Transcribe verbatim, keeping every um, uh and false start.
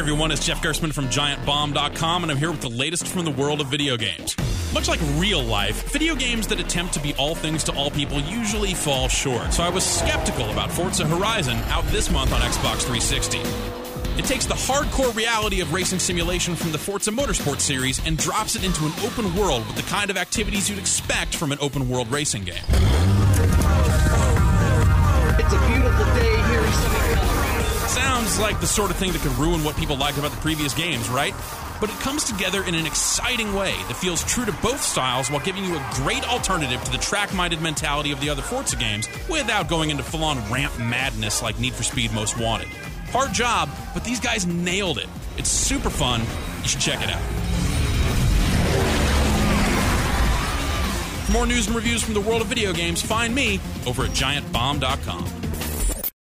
everyone. It's Jeff Gerstmann from Giant Bomb dot com, and I'm here with the latest from the world of video games. Much like real life, video games that attempt to be all things to all people usually fall short, so I was skeptical about Forza Horizon, out this month on Xbox three sixty. It takes the hardcore reality of racing simulation from the Forza Motorsport series and drops it into an open world with the kind of activities you'd expect from an open-world racing game. It's a beautiful day here in Southern California. Sounds like the sort of thing that could ruin what people liked about the previous games, right? But it comes together in an exciting way that feels true to both styles while giving you a great alternative to the track-minded mentality of the other Forza games without going into full-on ramp madness like Need for Speed Most Wanted. Hard job, but these guys nailed it. It's super fun. You should check it out. For more news and reviews from the world of video games, find me over at Giant Bomb dot com.